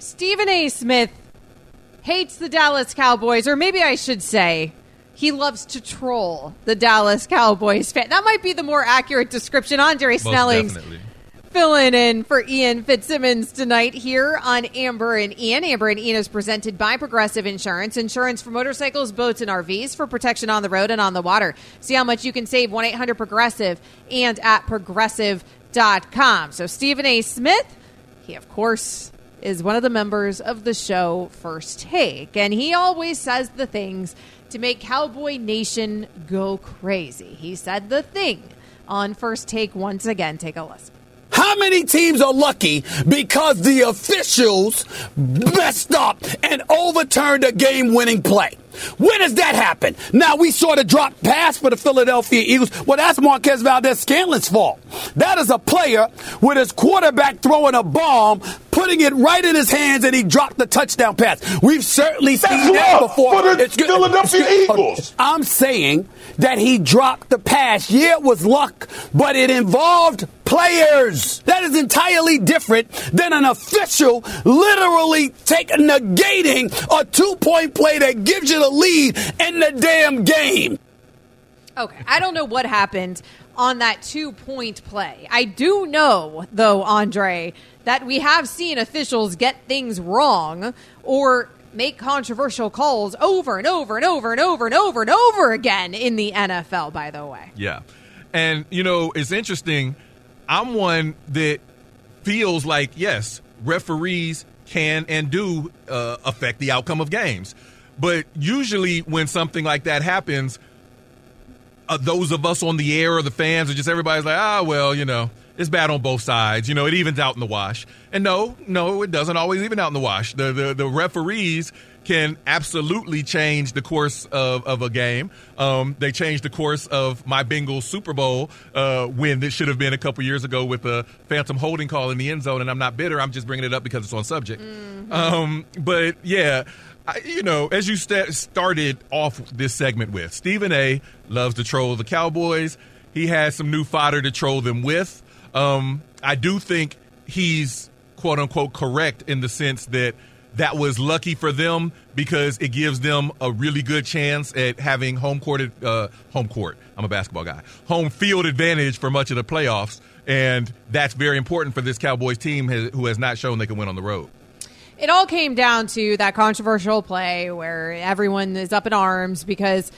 Stephen A. Smith hates the Dallas Cowboys, or maybe I should say he loves to troll the Dallas Cowboys fan. That might be the more accurate description. Andre Snelling's filling in for Ian Fitzsimmons tonight here on Amber and Ian. Amber and Ian is presented by Progressive Insurance. Insurance for motorcycles, boats, and RVs for protection on the road and on the water. See how much you can save 1-800-PROGRESSIVE and at progressive.com. So Stephen A. Smith, he, of course, is one of the members of the show First Take, and he always says the things to make Cowboy Nation go crazy. He said the thing on First Take once again. Take a listen. How many teams are lucky because the officials messed up and overturned a game-winning play? When does that happen? Now, we saw the drop pass for the Philadelphia Eagles. Well, that's Marquez Valdez-Scantlin's fault. That is a player with his quarterback throwing a bomb, putting it right in his hands, and he dropped the touchdown pass. We've certainly seen that before. For the Philadelphia Eagles. I'm saying that he dropped the pass. Yeah, it was luck, but it involved players. That is entirely different than an official literally negating a two-point play that gives you the lead in the damn game. Okay, I don't know what happened on that two-point play. I do know, though, Andre, that we have seen officials get things wrong or make controversial calls over and over and over and over and over and over again in the NFL, by the way. Yeah. And, you know, it's interesting. I'm one that feels like, yes, referees can and do affect the outcome of games. But usually when something like that happens, those of us on the air or the fans or just everybody's like, well, you know, it's bad on both sides. You know, it evens out in the wash. And no, it doesn't always even out in the wash. The referees can absolutely change the course of a game. They changed the course of my Bengals Super Bowl win that should have been a couple years ago with a phantom holding call in the end zone. And I'm not bitter. I'm just bringing it up because it's on subject. Mm-hmm. But, yeah. You know, as you started off this segment with, Stephen A. loves to troll the Cowboys. He has some new fodder to troll them with. I do think he's, quote, unquote, correct in the sense that that was lucky for them because it gives them a really good chance at having home court. I'm a basketball guy. Home field advantage for much of the playoffs. And that's very important for this Cowboys team who has not shown they can win on the road. It all came down to that controversial play where everyone is up in arms because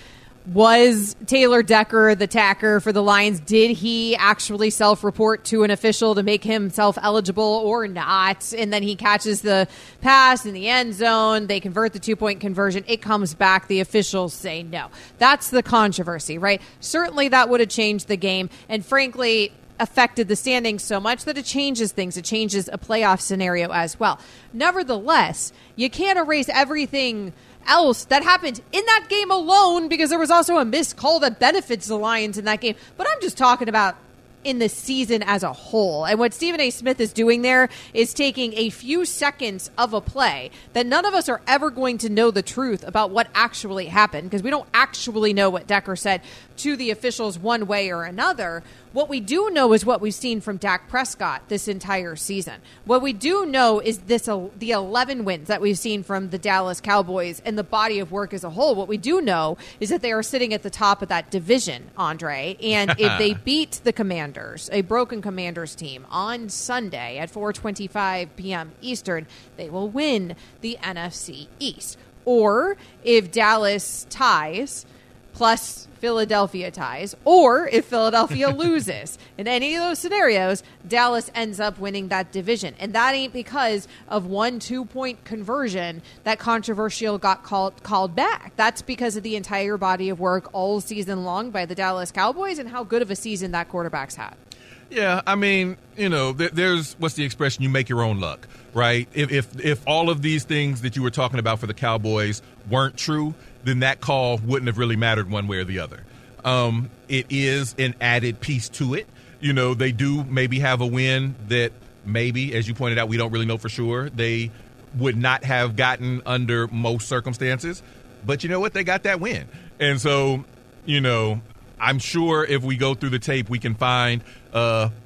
was Taylor Decker the tacker for the Lions? Did he actually self-report to an official to make himself eligible or not? And then he catches the pass in the end zone. They convert the two-point conversion. It comes back. The officials say no. That's the controversy, right? Certainly that would have changed the game. And frankly, affected the standings so much that it changes things. It changes a playoff scenario as well. Nevertheless, you can't erase everything else that happened in that game alone because there was also a missed call that benefits the Lions in that game. But I'm just talking about in the season as a whole. And what Stephen A. Smith is doing there is taking a few seconds of a play that none of us are ever going to know the truth about what actually happened because we don't actually know what Decker said to the officials one way or another. What we do know is what we've seen from Dak Prescott this entire season. What we do know is the 11 wins that we've seen from the Dallas Cowboys and the body of work as a whole. What we do know is that they are sitting at the top of that division, Andre. And if they beat the Commanders, a broken Commanders team, on Sunday at 4:25 p.m. Eastern, they will win the NFC East. Or if Dallas ties plus Philadelphia ties, or if Philadelphia loses. In any of those scenarios, Dallas ends up winning that division. And that ain't because of one 2-point conversion that controversial got called back. That's because of the entire body of work all season long by the Dallas Cowboys and how good of a season that quarterback's had. Yeah, I mean, you know, there's what's the expression? You make your own luck, right? If all of these things that you were talking about for the Cowboys weren't true, then that call wouldn't have really mattered one way or the other. It is an added piece to it. You know, they do maybe have a win that maybe, as you pointed out, we don't really know for sure. They would not have gotten under most circumstances. But you know what? They got that win. And so, you know, I'm sure if we go through the tape, we can find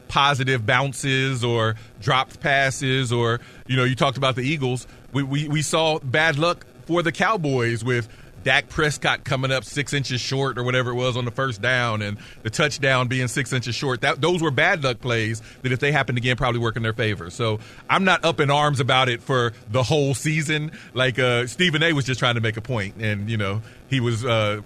positive bounces or dropped passes or, you know, you talked about the Eagles. We saw bad luck for the Cowboys with Dak Prescott coming up 6 inches short or whatever it was on the first down and the touchdown being 6 inches short. Those were bad luck plays that if they happened again probably work in their favor. So I'm not up in arms about it for the whole season. Like Stephen A. was just trying to make a point, and, you know, he was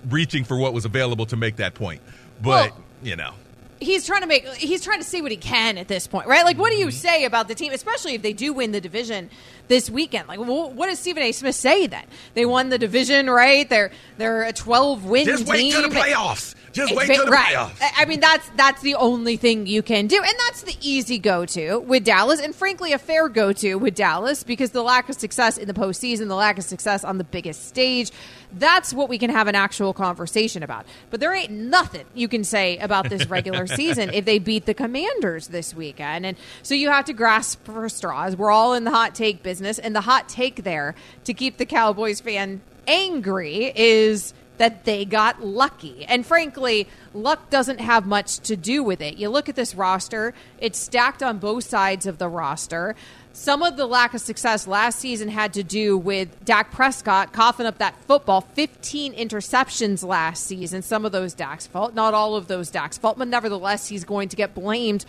reaching for what was available to make that point. But, well, you know. He's trying to see what he can at this point, right? Like, what do you say about the team, especially if they do win the division this weekend? Like, what does Stephen A. Smith say then? They won the division, right? They're a 12-win team. Just wait till the playoffs. Playoffs. I mean, that's the only thing you can do, and that's the easy go-to with Dallas, and frankly, a fair go-to with Dallas, because the lack of success in the postseason, the lack of success on the biggest stage, that's what we can have an actual conversation about. But there ain't nothing you can say about this regular season if they beat the Commanders this weekend, and so you have to grasp for straws. We're all in the hot take business, and the hot take there to keep the Cowboys fan angry is that they got lucky. And frankly, luck doesn't have much to do with it. You look at this roster, it's stacked on both sides of the roster. Some of the lack of success last season had to do with Dak Prescott coughing up that football, 15 interceptions last season. Some of those Dak's fault, not all of those Dak's fault, but nevertheless, he's going to get blamed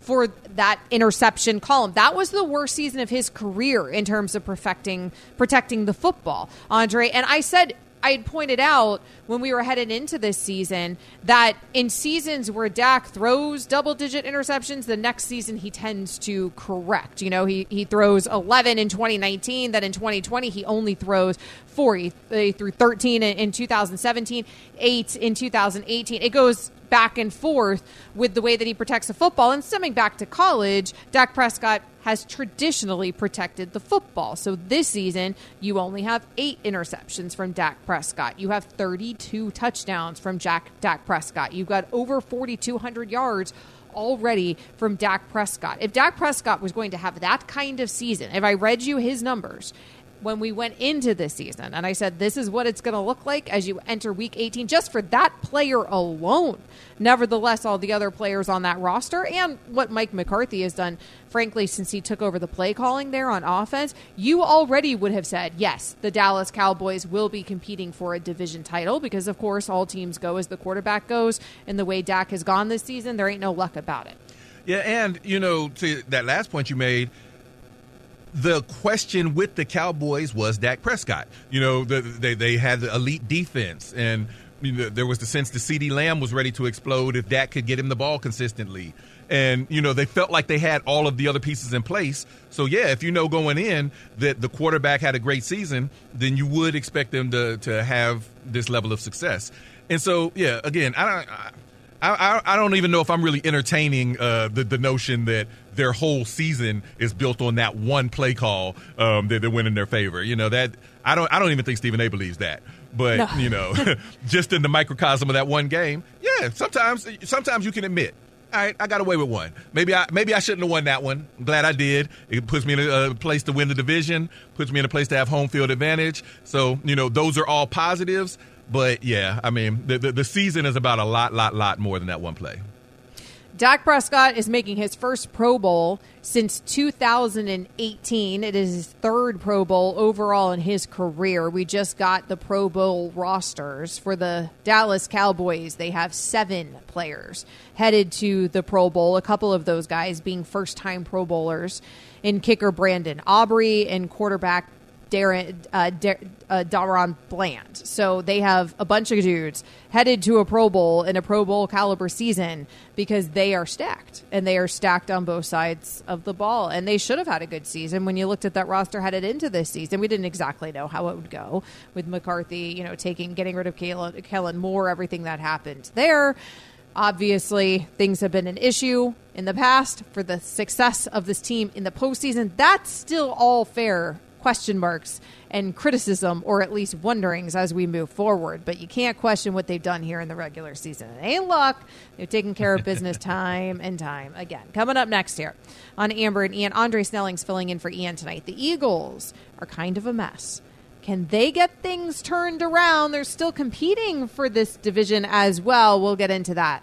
for that interception column. That was the worst season of his career in terms of protecting the football, Andre. And I had pointed out when we were headed into this season that in seasons where Dak throws double-digit interceptions, the next season he tends to correct. You know, he throws 11 in 2019. Then in 2020, he only throws 4. He threw 13 in 2017, 8 in 2018. It goes back and forth with the way that he protects the football. And stemming back to college, Dak Prescott has traditionally protected the football. So this season, you only have 8 interceptions from Dak Prescott. You have 32 touchdowns from Dak Prescott. You've got over 4,200 yards already from Dak Prescott. If Dak Prescott was going to have that kind of season, if I read you his numbers when we went into this season, and I said, this is what it's going to look like as you enter week 18, just for that player alone. Nevertheless, all the other players on that roster and what Mike McCarthy has done, frankly, since he took over the play calling there on offense, you already would have said, yes, the Dallas Cowboys will be competing for a division title because, of course, all teams go as the quarterback goes. And the way Dak has gone this season, there ain't no luck about it. Yeah, and, you know, to that last point you made, the question with the Cowboys was Dak Prescott. You know, they had the elite defense, and you know, there was the sense that CeeDee Lamb was ready to explode if Dak could get him the ball consistently. And, you know, they felt like they had all of the other pieces in place. So, yeah, if you know going in that the quarterback had a great season, then you would expect them to have this level of success. And so, yeah, again, I don't even know if I'm really entertaining the notion that their whole season is built on that one play call that they win in their favor. You know, that I don't even think Stephen A. believes that. But, no. You know, just in the microcosm of that one game, yeah, sometimes you can admit, all right, I got away with one. Maybe I shouldn't have won that one. I'm glad I did. It puts me in a place to win the division, puts me in a place to have home field advantage. So, you know, those are all positives. But, yeah, I mean, the season is about a lot more than that one play. Dak Prescott is making his first Pro Bowl since 2018. It is his third Pro Bowl overall in his career. We just got the Pro Bowl rosters for the Dallas Cowboys. They have 7 players headed to the Pro Bowl, a couple of those guys being first-time Pro Bowlers in kicker Brandon Aubrey and quarterback Daron Bland. So they have a bunch of dudes headed to a Pro Bowl in a Pro Bowl caliber season because they are stacked, and they are stacked on both sides of the ball. And they should have had a good season. When you looked at that roster headed into this season, we didn't exactly know how it would go with McCarthy, you know, getting rid of Kellen Moore, everything that happened there. Obviously, things have been an issue in the past for the success of this team in the postseason. That's still all fair question marks and criticism, or at least wonderings, as we move forward. But you can't question what they've done here in the regular season. It ain't luck. They've taken care of business time and time again. Coming up next here on Amber and Ian, Andre Snelling's filling in for Ian tonight. The Eagles are kind of a mess. Can they get things turned around? They're still competing for this division as well. We'll get into that.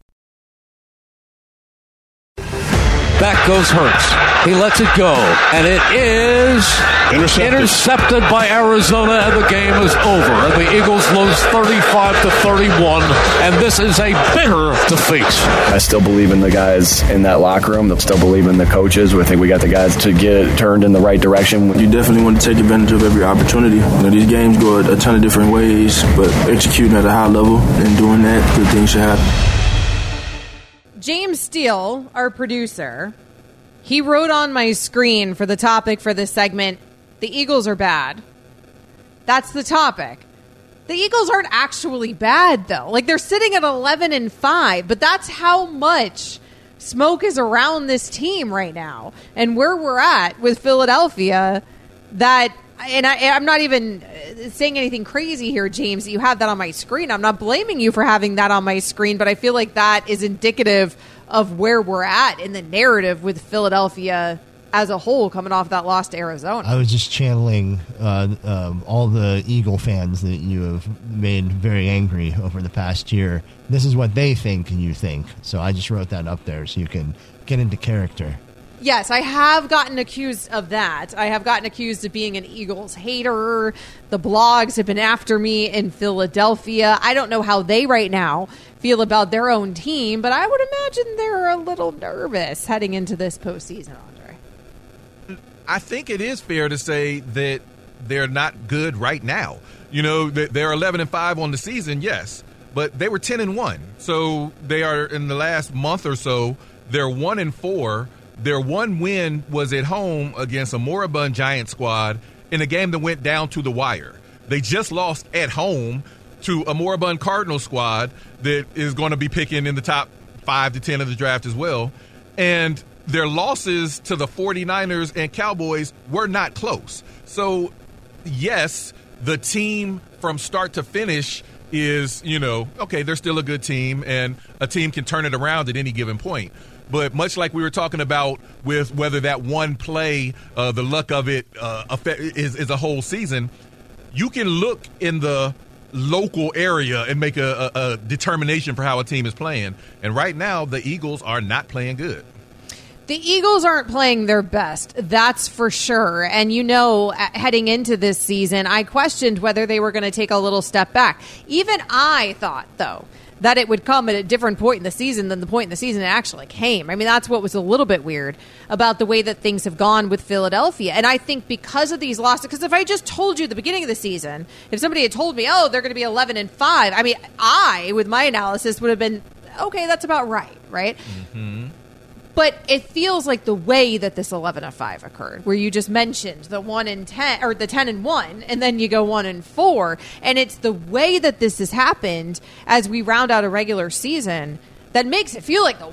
Back goes Hurts. He lets it go. And it is intercepted by Arizona, and the game is over. And the Eagles lose 35-31. And this is a bitter defeat. I still believe in the guys in that locker room. I still believe in the coaches. I think we got the guys to get it turned in the right direction. You definitely want to take advantage of every opportunity. You know, these games go a ton of different ways, but executing at a high level and doing that, good things should happen. James Steele, our producer, he wrote on my screen for the topic for this segment, the Eagles are bad. That's the topic. The Eagles aren't actually bad, though. Like, they're sitting at 11-5, but that's how much smoke is around this team right now. And where we're at with Philadelphia, that... And I'm not even saying anything crazy here, James, that you have that on my screen. I'm not blaming you for having that on my screen, but I feel like that is indicative of where we're at in the narrative with Philadelphia as a whole coming off that loss to Arizona. I was just channeling all the Eagle fans that you have made very angry over the past year. This is what they think and you think. So I just wrote that up there so you can get into character. Yes, I have gotten accused of that. I have gotten accused of being an Eagles hater. The blogs have been after me in Philadelphia. I don't know how they right now feel about their own team, but I would imagine they're a little nervous heading into this postseason, Andre. I think it is fair to say that they're not good right now. You know, they're 11-5 on the season, yes, but they were 10-1. So they are, in the last month or so, they're 1-4. Their one win was at home against a moribund Giant squad in a game that went down to the wire. They just lost at home to a moribund Cardinal squad that is going to be picking in the top 5 to 10 of the draft as well. And their losses to the 49ers and Cowboys were not close. So, yes, the team from start to finish is, you know, okay, they're still a good team, and a team can turn it around at any given point. But much like we were talking about with whether that one play, the luck of it is a whole season, you can look in the local area and make a determination for how a team is playing. And right now, the Eagles are not playing good. The Eagles aren't playing their best, that's for sure. And you know, heading into this season, I questioned whether they were going to take a little step back. Even I thought, though, that it would come at a different point in the season than the point in the season it actually came. I mean, that's what was a little bit weird about the way that things have gone with Philadelphia. And I think because of these losses, because if I just told you at the beginning of the season, if somebody had told me, oh, they're going to be 11-5, I mean, I, with my analysis, would have been, okay, that's about right, right? Mm-hmm. But it feels like the way that this 11-5 occurred, where you just mentioned the 1-10 or the 10-1, and then you go 1-4, and it's the way that this has happened as we round out a regular season that makes it feel like the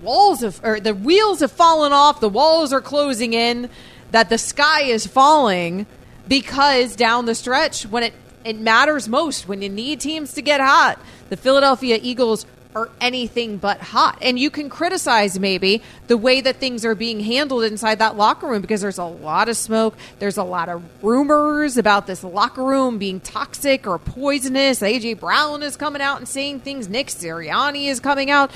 wheels have fallen off, the walls are closing in, that the sky is falling, because down the stretch, when it matters most, when you need teams to get hot, the Philadelphia Eagles are anything but hot. And you can criticize maybe the way that things are being handled inside that locker room, because there's a lot of smoke. There's a lot of rumors about this locker room being toxic or poisonous. AJ Brown is coming out and saying things. Nick Sirianni is coming out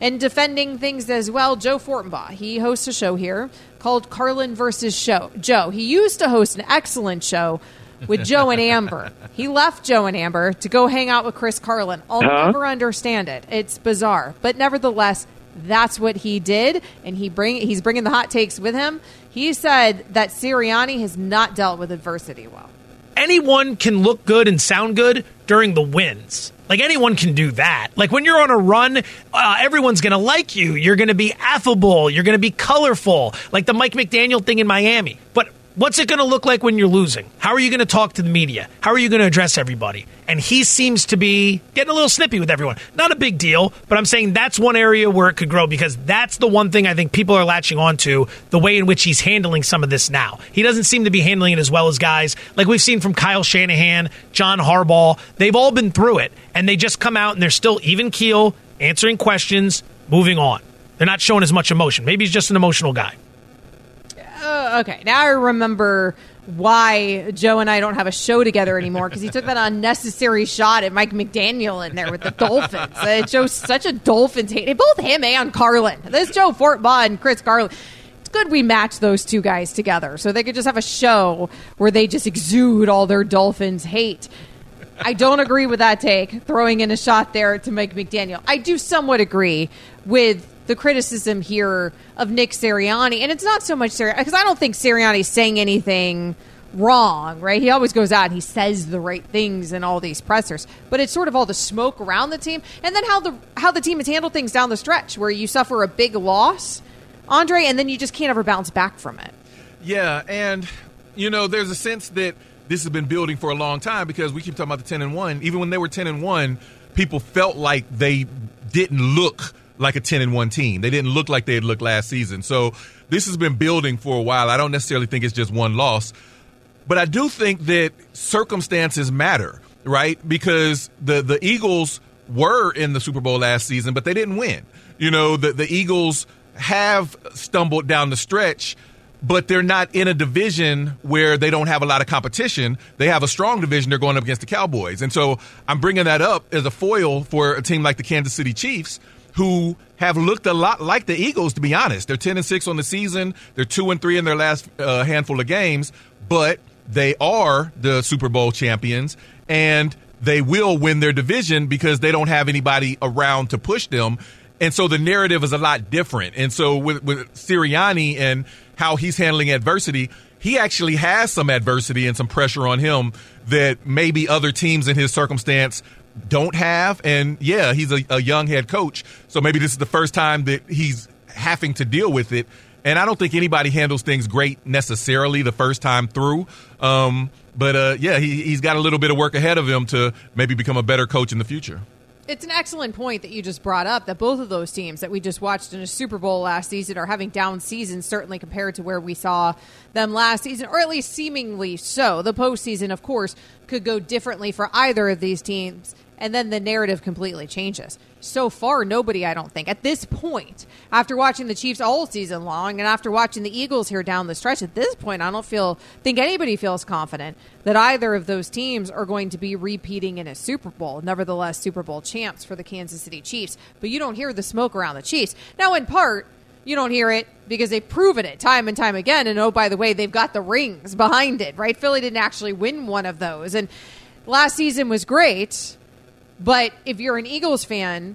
and defending things as well. Joe Fortenbaugh, he hosts a show here called Carlin versus Joe. He used to host an excellent show with Joe and Amber. He left Joe and Amber to go hang out with Chris Carlin. I'll never understand it. It's bizarre. But nevertheless, that's what he did, and he's bringing the hot takes with him. He said that Sirianni has not dealt with adversity well. Anyone can look good and sound good during the wins. Like, anyone can do that. Like, when you're on a run, everyone's going to like you. You're going to be affable. You're going to be colorful. Like the Mike McDaniel thing in Miami. But what's it going to look like when you're losing? How are you going to talk to the media? How are you going to address everybody? And he seems to be getting a little snippy with everyone. Not a big deal, but I'm saying that's one area where it could grow, because that's the one thing I think people are latching onto, the way in which he's handling some of this now. He doesn't seem to be handling it as well as guys like we've seen from Kyle Shanahan, John Harbaugh. They've all been through it, and they just come out and they're still even keel, answering questions, moving on. They're not showing as much emotion. Maybe he's just an emotional guy. Okay, now I remember why Joe and I don't have a show together anymore, because he took that unnecessary shot at Mike McDaniel in there with the Dolphins. Joe's such a Dolphins hater. Both him and Carlin. This Joe Fortenbaugh and Chris Carlin. It's good we match those two guys together so they could just have a show where they just exude all their Dolphins hate. I don't agree with that take, throwing in a shot there to Mike McDaniel. I do somewhat agree with the criticism here of Nick Sirianni. And it's not so much Sirianni, because I don't think Sirianni's saying anything wrong, right? He always goes out and he says the right things in all these pressers. But it's sort of all the smoke around the team. And then how the team has handled things down the stretch, where you suffer a big loss, Andre, and then you just can't ever bounce back from it. Yeah, and, you know, there's a sense that this has been building for a long time, because we keep talking about the 10-1. Even when they were 10-1, people felt like they didn't look like a 10-1 team. They didn't look like they had looked last season. So this has been building for a while. I don't necessarily think it's just one loss. But I do think that circumstances matter, right? Because the Eagles were in the Super Bowl last season, but they didn't win. You know, the Eagles have stumbled down the stretch, but they're not in a division where they don't have a lot of competition. They have a strong division. They're going up against the Cowboys. And so I'm bringing that up as a foil for a team like the Kansas City Chiefs, who have looked a lot like the Eagles, to be honest. They're 10-6 on the season. They're 2-3 in their last handful of games, but they are the Super Bowl champions, and they will win their division because they don't have anybody around to push them. And so the narrative is a lot different. And so with Sirianni and how he's handling adversity, he actually has some adversity and some pressure on him that maybe other teams in his circumstance don't have. And yeah, he's a young head coach, so maybe this is the first time that he's having to deal with it. And I don't think anybody handles things great necessarily the first time through, but he's got a little bit of work ahead of him to maybe become a better coach in the future. It's an excellent point that you just brought up, that both of those teams that we just watched in a Super Bowl last season are having down seasons, certainly compared to where we saw them last season, or at least seemingly so. The postseason, of course, could go differently for either of these teams, and then the narrative completely changes. So far, nobody, I don't think, at this point, after watching the Chiefs all season long and after watching the Eagles here down the stretch, at this point, I don't think anybody feels confident that either of those teams are going to be repeating in a Super Bowl. Nevertheless, Super Bowl champs for the Kansas City Chiefs. But you don't hear the smoke around the Chiefs. Now, in part, you don't hear it because they've proven it time and time again. And, oh, by the way, they've got the rings behind it, right? Philly didn't actually win one of those. And last season was great. But if you're an Eagles fan,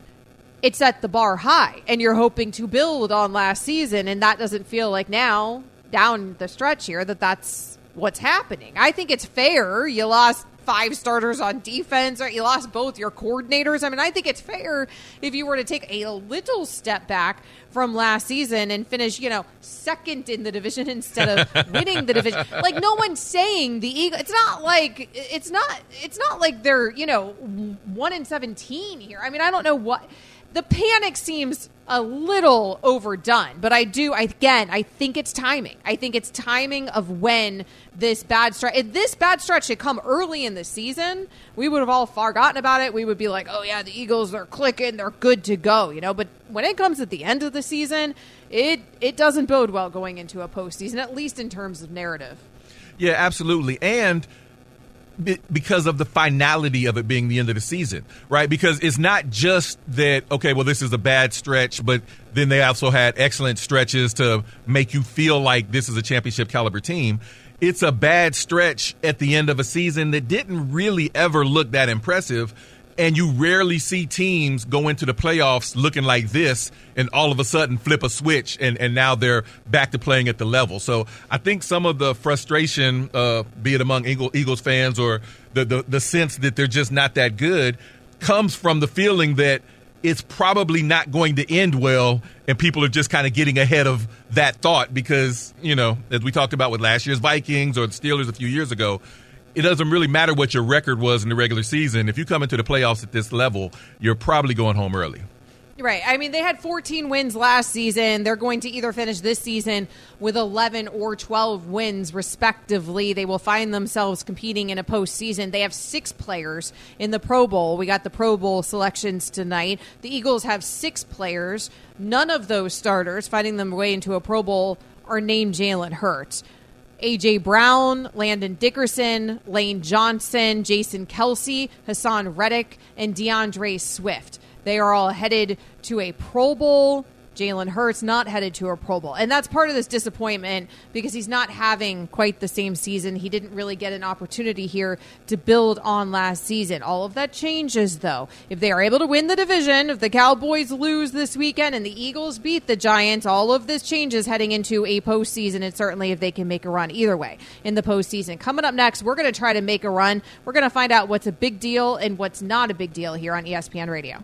it set the bar high, and you're hoping to build on last season, and that doesn't feel like now, down the stretch here, that that's what's happening. I think it's fair. You lost 5 starters on defense, right? You lost both your coordinators. I mean, I think it's fair if you were to take a little step back from last season and finish, you know, second in the division instead of winning the division. Like, no one's saying the Eagles. It's not like they're, you know, 1-17 here. I mean, I don't know what the panic seems a little overdone, but I think it's timing. I think it's timing of when this bad stretch, if this bad stretch had come early in the season, we would have all forgotten about it. We would be like, oh yeah, the Eagles, they're clicking, they're good to go, you know. But when it comes at the end of the season, it doesn't bode well going into a postseason, at least in terms of narrative. Yeah, absolutely. And because of the finality of it being the end of the season, right? Because it's not just that, okay, well, this is a bad stretch, but then they also had excellent stretches to make you feel like this is a championship caliber team. It's a bad stretch at the end of a season that didn't really ever look that impressive. And you rarely see teams go into the playoffs looking like this and all of a sudden flip a switch and now they're back to playing at the level. So I think some of the frustration, be it among Eagles fans or the sense that they're just not that good, comes from the feeling that it's probably not going to end well, and people are just kind of getting ahead of that thought because, you know, as we talked about with last year's Vikings or the Steelers a few years ago, it doesn't really matter what your record was in the regular season. If you come into the playoffs at this level, you're probably going home early. Right. I mean, they had 14 wins last season. They're going to either finish this season with 11 or 12 wins, respectively. They will find themselves competing in a postseason. They have 6 players in the Pro Bowl. We got the Pro Bowl selections tonight. The Eagles have 6 players. None of those starters finding their way into a Pro Bowl are named Jalen Hurts. AJ Brown, Landon Dickerson, Lane Johnson, Jason Kelsey, Hassan Reddick, and DeAndre Swift. They are all headed to a Pro Bowl. Jalen Hurts not headed to a Pro Bowl. And that's part of this disappointment because he's not having quite the same season. He didn't really get an opportunity here to build on last season. All of that changes, though. If they are able to win the division, if the Cowboys lose this weekend and the Eagles beat the Giants, all of this changes heading into a postseason, and certainly if they can make a run either way in the postseason. Coming up next, we're going to try to make a run. We're going to find out what's a big deal and what's not a big deal here on ESPN Radio.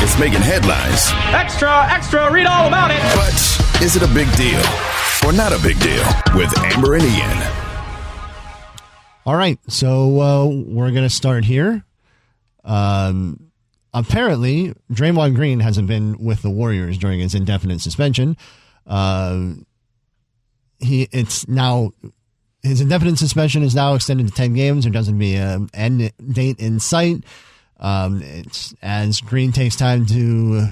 It's making headlines. Extra, extra, read all about it. But is it a big deal or not a big deal with Amber and Ian? All right, so we're going to start here. Apparently, Draymond Green hasn't been with the Warriors during his indefinite suspension. His indefinite suspension is now extended to 10 games. There doesn't be an end date in sight. It's as Green takes time to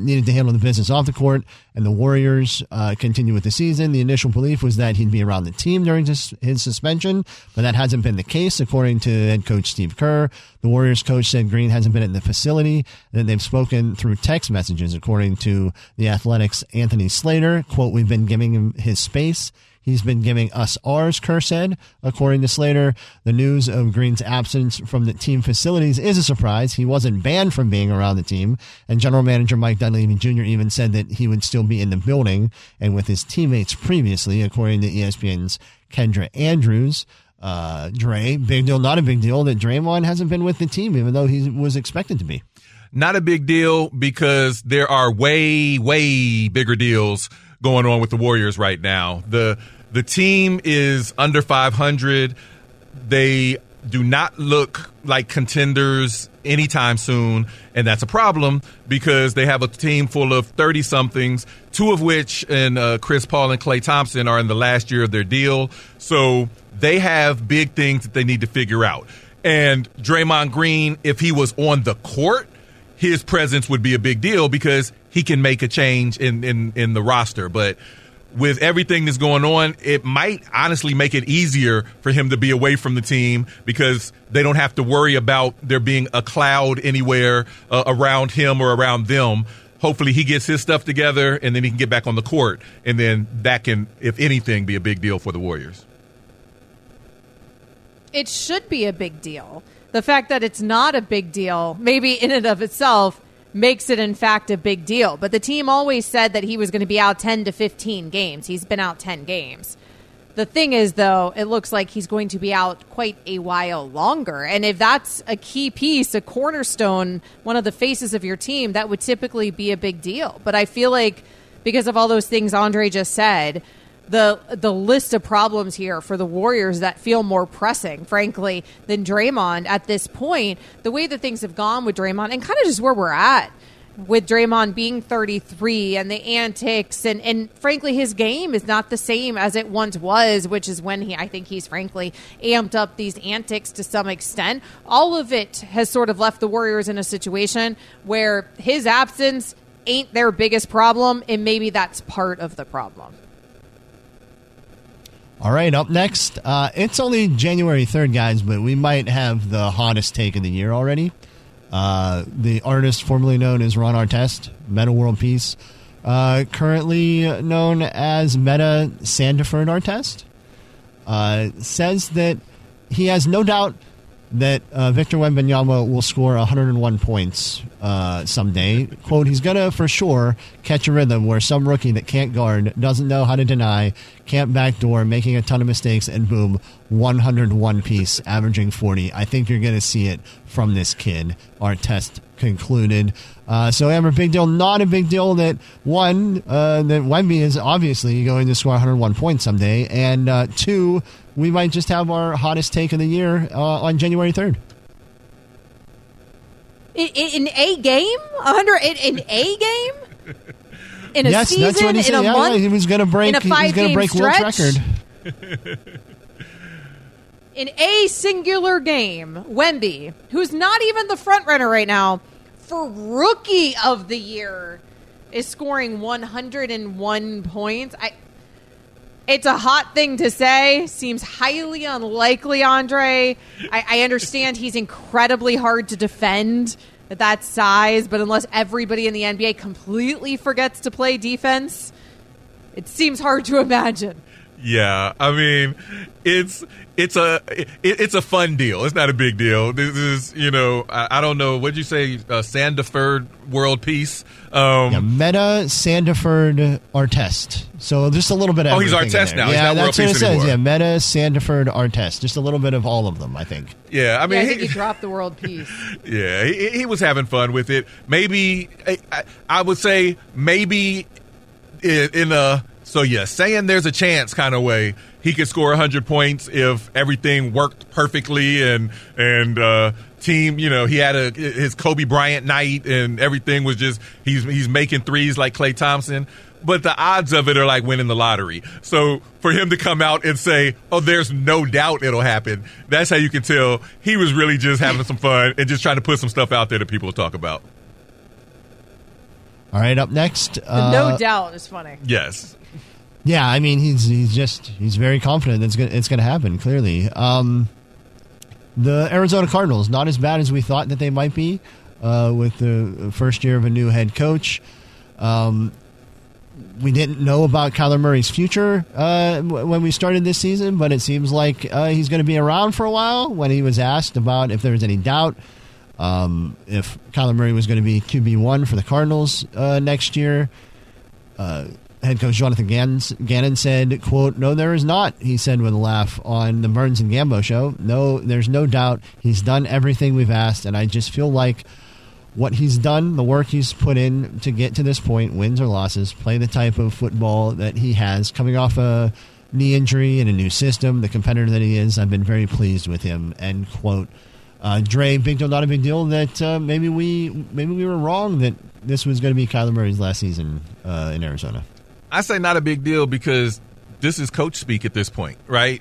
needed to handle the business off the court, and the Warriors continue with the season. The initial belief was that he'd be around the team during his suspension, but that hasn't been the case, according to head coach Steve Kerr. The Warriors coach said Green hasn't been in the facility, and that they've spoken through text messages, according to the Athletics' Anthony Slater. Quote, "We've been giving him his space. He's been giving us ours," Kerr said. According to Slater, the news of Green's absence from the team facilities is a surprise. He wasn't banned from being around the team, and general manager Mike Dunleavy Jr. even said that he would still be in the building and with his teammates previously, according to ESPN's Kendra Andrews. Dre, big deal, not a big deal that Draymond hasn't been with the team, even though he was expected to be. Not a big deal because there are way, way bigger deals going on with the Warriors right now. The team is under 500. They do not look like contenders anytime soon, and that's a problem because they have a team full of 30-somethings, two of which, Chris Paul and Klay Thompson, are in the last year of their deal. So they have big things that they need to figure out. And Draymond Green, if he was on the court, his presence would be a big deal because he can make a change in the roster. But with everything that's going on, it might honestly make it easier for him to be away from the team because they don't have to worry about there being a cloud anywhere around him or around them. Hopefully he gets his stuff together and then he can get back on the court. And then that can, if anything, be a big deal for the Warriors. It should be a big deal. The fact that it's not a big deal, maybe in and of itself, makes it in fact a big deal. But the team always said that he was going to be out 10 to 15 games. He's been out 10 games. The thing is, though, it looks like he's going to be out quite a while longer. And if that's a key piece, a cornerstone, one of the faces of your team, that would typically be a big deal. But I feel like because of all those things Andre just said, the list of problems here for the Warriors that feel more pressing, frankly, than Draymond at this point, the way that things have gone with Draymond and kind of just where we're at with Draymond being 33 and the antics and frankly, his game is not the same as it once was, which is when I think he's frankly amped up these antics to some extent. All of it has sort of left the Warriors in a situation where his absence ain't their biggest problem, and maybe that's part of the problem. All right, up next, it's only January 3rd, guys, but we might have the hottest take of the year already. The artist formerly known as Ron Artest, Metta World Peace, currently known as Metta Sandiford Artest, says that he has no doubt that Victor Wembanyama will score 101 points someday. Quote, he's going to for sure catch a rhythm where some rookie that can't guard, doesn't know how to deny, can't backdoor, making a ton of mistakes, and boom, 101 piece, averaging 40. I think you're going to see it from this kid. Our test concluded. So, Amber, big deal, not a big deal that, one, that Wemby is obviously going to score 101 points someday, and two, we might just have our hottest take of the year on January 3rd. In a game? In a game? In a season? Yes, that's what he said. Yeah, he was going to break world record. In a singular game, Wemby, who's not even the front runner right now, for Rookie of the Year, is scoring 101 points. It's a hot thing to say. Seems highly unlikely, Andre. I understand he's incredibly hard to defend at that size, but unless everybody in the NBA completely forgets to play defense, it seems hard to imagine. Yeah, I mean, it's a fun deal. It's not a big deal. This is, I don't know. What'd you say? Sandiford World Peace. Metta Sandiford Artest. So just a little bit of everything. Oh, he's Artest now. Yeah, he's not World Peace anymore. Yeah, Metta Sandiford Artest. Just a little bit of all of them, I think. Yeah, I mean, I think he dropped the World Peace. Yeah, he was having fun with it. Maybe I would say maybe in a. So, yeah, saying there's a chance kind of way he could score 100 points if everything worked perfectly and team, he had his Kobe Bryant night and everything was just he's making threes like Klay Thompson. But the odds of it are like winning the lottery. So for him to come out and say, oh, there's no doubt it'll happen, that's how you can tell he was really just having some fun and just trying to put some stuff out there that people will talk about. All right, up next. No doubt is funny. Yes. Yeah, I mean, he's very confident it's going to happen, clearly. The Arizona Cardinals, not as bad as we thought that they might be with the first year of a new head coach. We didn't know about Kyler Murray's future when we started this season, but it seems like he's going to be around for a while. When he was asked about if there was any doubt if Kyler Murray was going to be QB1 for the Cardinals next year, head coach Jonathan Gannon said, quote, no, there is not, he said with a laugh on the Burns and Gambo show. No, there's no doubt. He's done everything we've asked, and I just feel like what he's done, the work he's put in to get to this point, wins or losses, play the type of football that he has, coming off a knee injury and a new system, the competitor that he is, I've been very pleased with him, end quote. Dre, big deal, not a big deal, that maybe we were wrong that this was going to be Kyler Murray's last season in Arizona. I say not a big deal because this is coach speak at this point, right?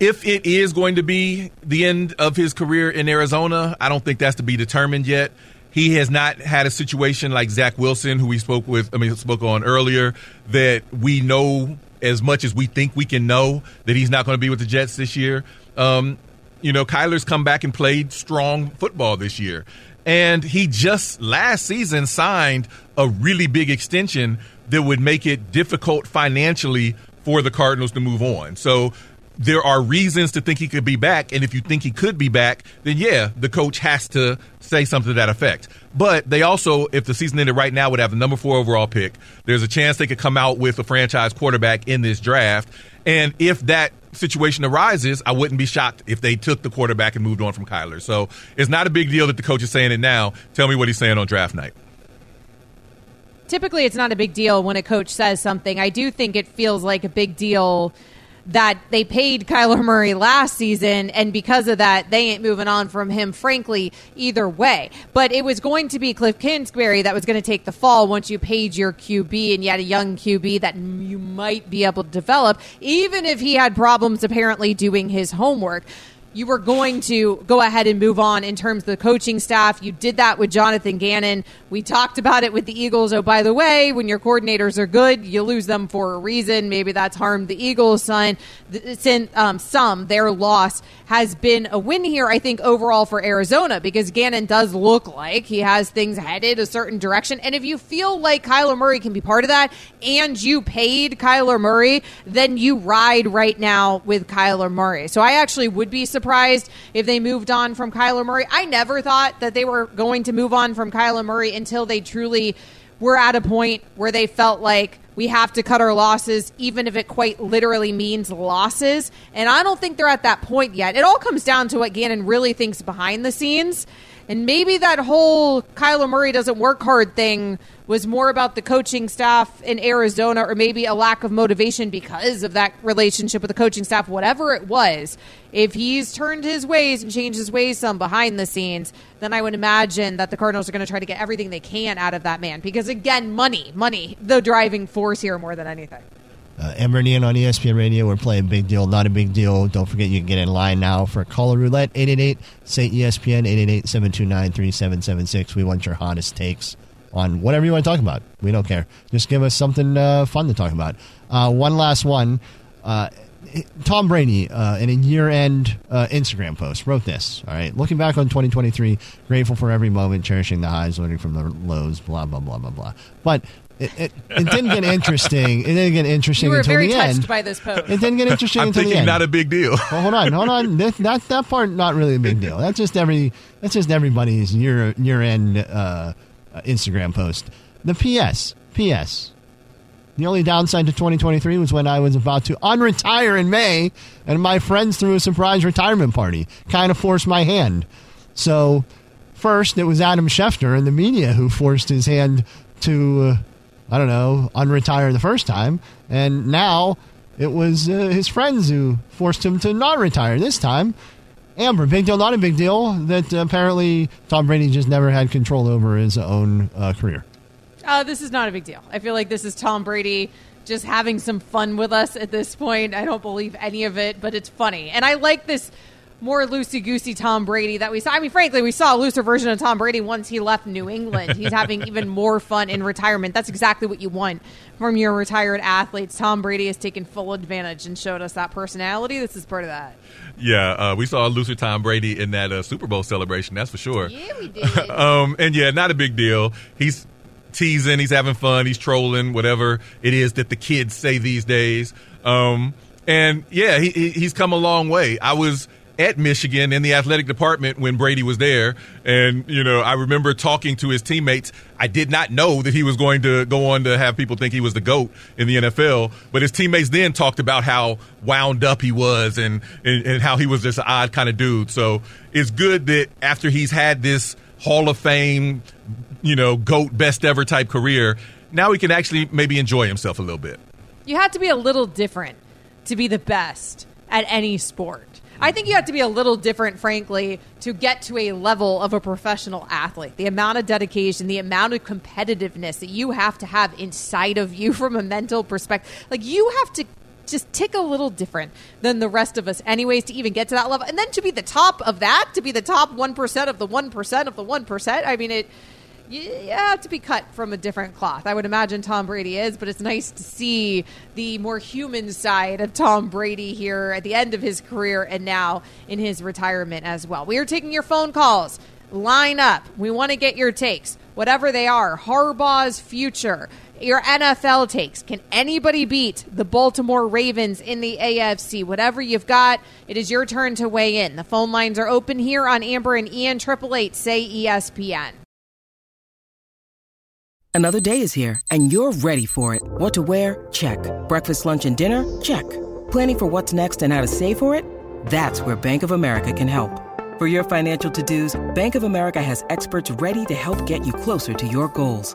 If it is going to be the end of his career in Arizona, I don't think that's to be determined yet. He has not had a situation like Zach Wilson, who we spoke on earlier, that we know as much as we think we can know that he's not going to be with the Jets this year. Kyler's come back and played strong football this year. And he just last season signed a really big extension that would make it difficult financially for the Cardinals to move on. So there are reasons to think he could be back. And if you think he could be back, then yeah, the coach has to say something to that effect. But they also, if the season ended right now, would have the number 4 overall pick. There's a chance they could come out with a franchise quarterback in this draft. And if that situation arises, I wouldn't be shocked if they took the quarterback and moved on from Kyler. So it's not a big deal that the coach is saying it now. Tell me what he's saying on draft night. Typically, it's not a big deal when a coach says something. I do think it feels like a big deal that they paid Kyler Murray last season, and because of that, they ain't moving on from him, frankly, either way. But it was going to be Cliff Kingsbury that was going to take the fall once you paid your QB, and you had a young QB that you might be able to develop, even if he had problems apparently doing his homework. You were going to go ahead and move on in terms of the coaching staff. You did that with Jonathan Gannon. We talked about it with the Eagles. Oh, by the way, when your coordinators are good, you lose them for a reason. Maybe that's harmed the Eagles' some. Their loss has been a win here, I think, overall for Arizona, because Gannon does look like he has things headed a certain direction. And if you feel like Kyler Murray can be part of that and you paid Kyler Murray, then you ride right now with Kyler Murray. So I actually would be surprised if they moved on from Kyler Murray. I never thought that they were going to move on from Kyler Murray until they truly were at a point where they felt like we have to cut our losses, even if it quite literally means losses. And I don't think they're at that point yet. It all comes down to what Gannon really thinks behind the scenes. And maybe that whole Kyler Murray doesn't work hard thing was more about the coaching staff in Arizona, or maybe a lack of motivation because of that relationship with the coaching staff, whatever it was. If he's turned his ways and changed his ways some behind the scenes, then I would imagine that the Cardinals are going to try to get everything they can out of that man. Because, again, money, the driving force here more than anything. Amber and Ian on ESPN Radio. We're playing Big Deal, Not a Big Deal. Don't forget you can get in line now for Caller Roulette, 888-SAY-ESPN, 888-729-3776. We want your hottest takes on whatever you want to talk about. We don't care. Just give us something fun to talk about. One last one. Tom Brady, in a year-end Instagram post, wrote this. All right, looking back on 2023, grateful for every moment, cherishing the highs, learning from the lows, blah, blah, blah, blah, blah. But it didn't get interesting. It didn't get interesting until the end. You were very touched by this post. It didn't get interesting until the end. I'm thinking not a big deal. Well, hold on. That part, not really a big deal. That's just everybody's year-end Instagram post. The P.S. The only downside to 2023 was when I was about to unretire in May, and my friends threw a surprise retirement party. Kind of forced my hand. So, first, it was Adam Schefter and the media who forced his hand to, unretire the first time. And now, it was his friends who forced him to not retire this time. Amber, big deal, not a big deal, that apparently Tom Brady just never had control over his own career. This is not a big deal. I feel like this is Tom Brady just having some fun with us at this point. I don't believe any of it, but it's funny. And I like this more loosey-goosey Tom Brady that we saw. I mean, frankly, we saw a looser version of Tom Brady once he left New England. He's having even more fun in retirement. That's exactly what you want from your retired athletes. Tom Brady has taken full advantage and showed us that personality. This is part of that. Yeah, we saw a looser Tom Brady in that Super Bowl celebration, that's for sure. Yeah, we did. Not a big deal. He's teasing, he's having fun, he's trolling, whatever it is that the kids say these days. He's come a long way. I was at Michigan in the athletic department when Brady was there, and I remember talking to his teammates. I did not know that he was going to go on to have people think he was the GOAT in the NFL, but his teammates then talked about how wound up he was and how he was just an odd kind of dude. So it's good that after he's had this Hall of Fame, GOAT, best ever type career, now he can actually maybe enjoy himself a little bit. You have to be a little different to be the best at any sport. I think you have to be a little different, frankly, to get to a level of a professional athlete. The amount of dedication, the amount of competitiveness that you have to have inside of you from a mental perspective. Like, you have to just tick a little different than the rest of us anyways to even get to that level. And then to be the top of that, to be the top 1% of the 1% of the 1%, I mean, you have to be cut from a different cloth. I would imagine Tom Brady is, but it's nice to see the more human side of Tom Brady here at the end of his career and now in his retirement as well. We are taking your phone calls. Line up. We want to get your takes, whatever they are. Harbaugh's future, your NFL takes. Can anybody beat the Baltimore Ravens in the AFC? Whatever you've got, it is your turn to weigh in. The phone lines are open here on Amber and Ian, 888-SAY-ESPN. Another day is here, and you're ready for it. What to wear? Check. Breakfast, lunch, and dinner? Check. Planning for what's next and how to save for it? That's where Bank of America can help. For your financial to-dos, Bank of America has experts ready to help get you closer to your goals.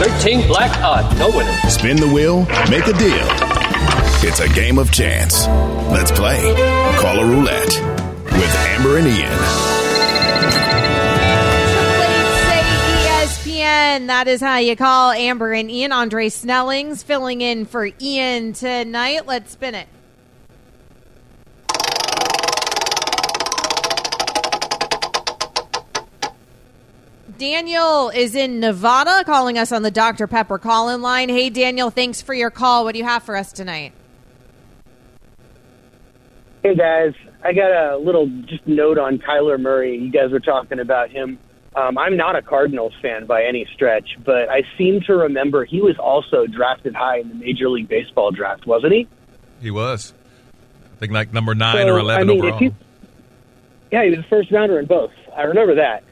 13 black odd, no winner. Spin the wheel, make a deal. It's a game of chance. Let's play. Call a roulette with Amber and Ian. Say ESPN. That is how you call Amber and Ian. Andre Snelling's filling in for Ian tonight. Let's spin it. Daniel is in Nevada calling us on the Dr. Pepper call-in line. Hey, Daniel, thanks for your call. What do you have for us tonight? Hey, guys. I got a little just note on Kyler Murray. You guys were talking about him. I'm not a Cardinals fan by any stretch, but I seem to remember he was also drafted high in the Major League Baseball draft, wasn't he? He was. I think like number 9 or 11 overall. He was a first-rounder in both. I remember that.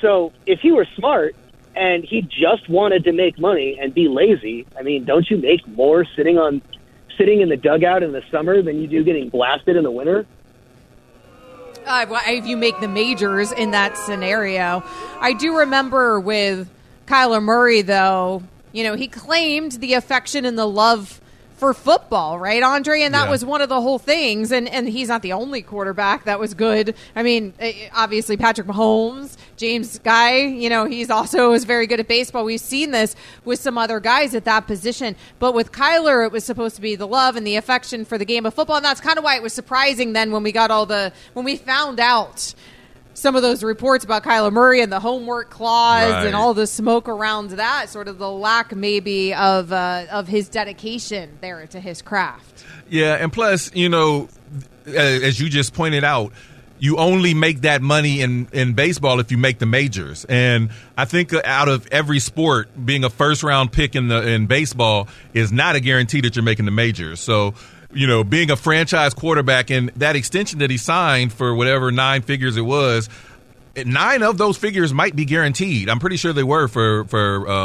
So if he were smart and he just wanted to make money and be lazy, I mean, don't you make more sitting in the dugout in the summer than you do getting blasted in the winter? If you make the majors in that scenario. I do remember with Kyler Murray, though, you know, he claimed the affection and the love for football, right, Andre? And that was one of the whole things. And he's not the only quarterback that was good. I mean, obviously Patrick Mahomes, James Guy, you know, he's also was very good at baseball. We've seen this with some other guys at that position. But with Kyler, it was supposed to be the love and the affection for the game of football. And that's kind of why it was surprising then when we got when we found out some of those reports about Kyler Murray and the homework clause and all the smoke around that, sort of the lack maybe of his dedication there to his craft. Yeah, and plus, you know, as you just pointed out, you only make that money in baseball if you make the majors. And I think out of every sport, being a first-round pick in baseball is not a guarantee that you're making the majors. So, you know, being a franchise quarterback and that extension that he signed for whatever 9 figures it was, 9 of those figures might be guaranteed. I'm pretty sure they were for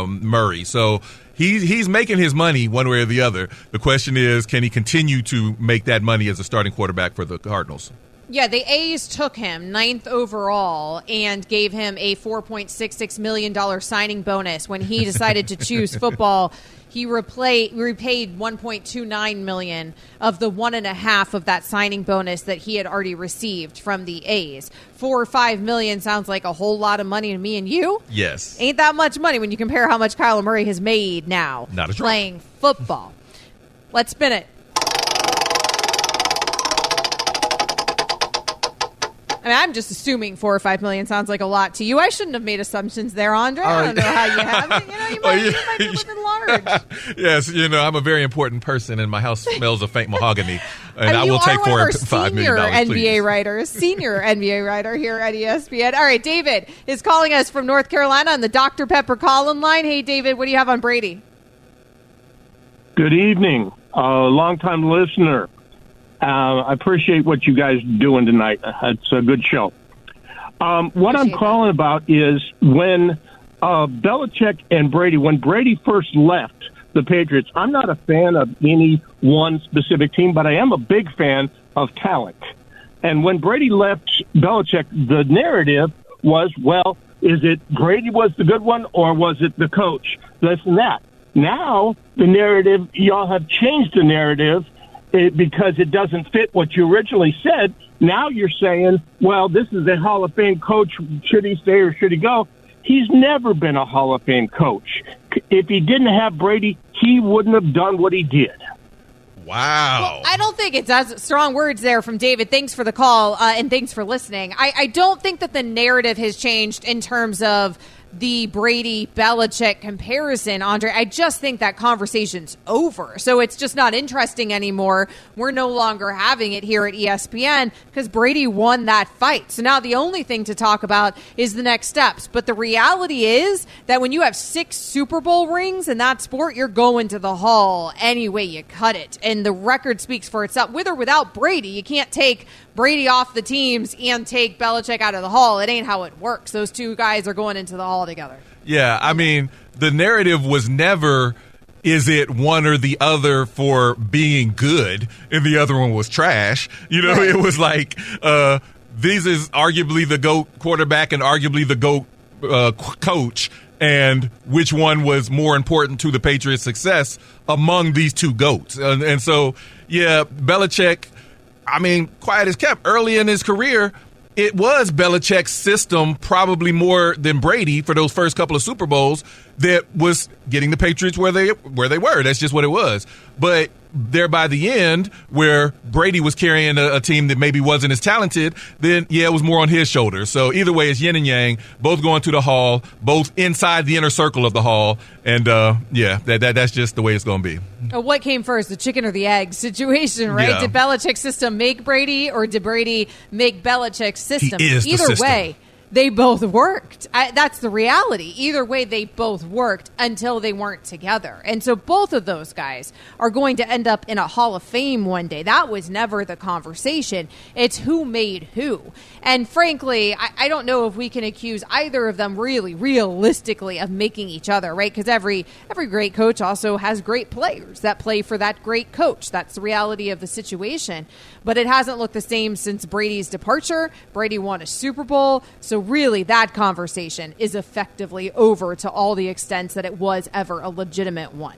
Murray. So he's making his money one way or the other. The question is, can he continue to make that money as a starting quarterback for the Cardinals? Yeah, the A's took him 9th overall and gave him a $4.66 million signing bonus. When he decided to choose football, he repaid $1.29 million of the $1.5 million of that signing bonus that he had already received from the A's. $4 or $5 million sounds like a whole lot of money to me and you. Yes. Ain't that much money when you compare how much Kyler Murray has made now playing football. Let's spin it. I mean, I'm just assuming $4 or $5 million sounds like a lot to you. I shouldn't have made assumptions there, Andre. I don't know how you have it. You know, you might be living large. Yes, you know, I'm a very important person, and my house smells of faint mahogani. And I will take $4 or $5 million. Senior NBA writer here at ESPN. All right, David is calling us from North Carolina on the Dr. Pepper call-in line. Hey, David, what do you have on Brady? Good evening. Long-time listener. I appreciate what you guys are doing tonight. It's a good show. What I'm calling about is when Belichick and Brady, when Brady first left the Patriots, I'm not a fan of any one specific team, but I am a big fan of talent. And when Brady left Belichick, the narrative was, well, is it Brady was the good one or was it the coach? This and that. Now, the narrative, y'all have changed the narrative because it doesn't fit what you originally said. Now you're saying, well, this is a Hall of Fame coach. Should he stay or should he go? He's never been a Hall of Fame coach. If he didn't have Brady, he wouldn't have done what he did. Wow. Well, I don't think it does. Strong words there from David. Thanks for the call, and thanks for listening. I don't think that the narrative has changed in terms of the Brady-Belichick comparison, Andre. I just think that conversation's over. So it's just not interesting anymore. We're no longer having it here at ESPN because Brady won that fight. So now the only thing to talk about is the next steps. But the reality is that when you have 6 Super Bowl rings in that sport, you're going to the Hall any way you cut it. And the record speaks for itself. With or without Brady, you can't take Brady off the teams and take Belichick out of the Hall. It ain't how it works. Those two guys are going into the Hall together. Yeah, I mean, the narrative was never, is it one or the other for being good, and the other one was trash. You know, right. It was like, this is arguably the GOAT quarterback and arguably the GOAT coach, and which one was more important to the Patriots' success among these two GOATs. And so, yeah, Belichick, I mean, quiet as kept early in his career, it was Belichick's system, probably more than Brady for those first couple of Super Bowls, that was getting the Patriots where they were. That's just what it was. But there by the end, where Brady was carrying a team that maybe wasn't as talented, then, yeah, it was more on his shoulders. So either way, it's yin and yang, both going to the Hall, both inside the inner circle of the Hall. And, yeah, that's just the way it's going to be. What came first, the chicken or the egg situation, right? Yeah. Did Belichick's system make Brady, or did Brady make Belichick's system? He is the system. Either way, they both worked. That's the reality. Either way, they both worked until they weren't together. And so both of those guys are going to end up in a Hall of Fame one day. That was never the conversation. It's who made who. And frankly, I don't know if we can accuse either of them really realistically of making each other, right? Because every great coach also has great players that play for that great coach. That's the reality of the situation. But it hasn't looked the same since Brady's departure. Brady won a Super Bowl. So really, that conversation is effectively over to all the extents that it was ever a legitimate one.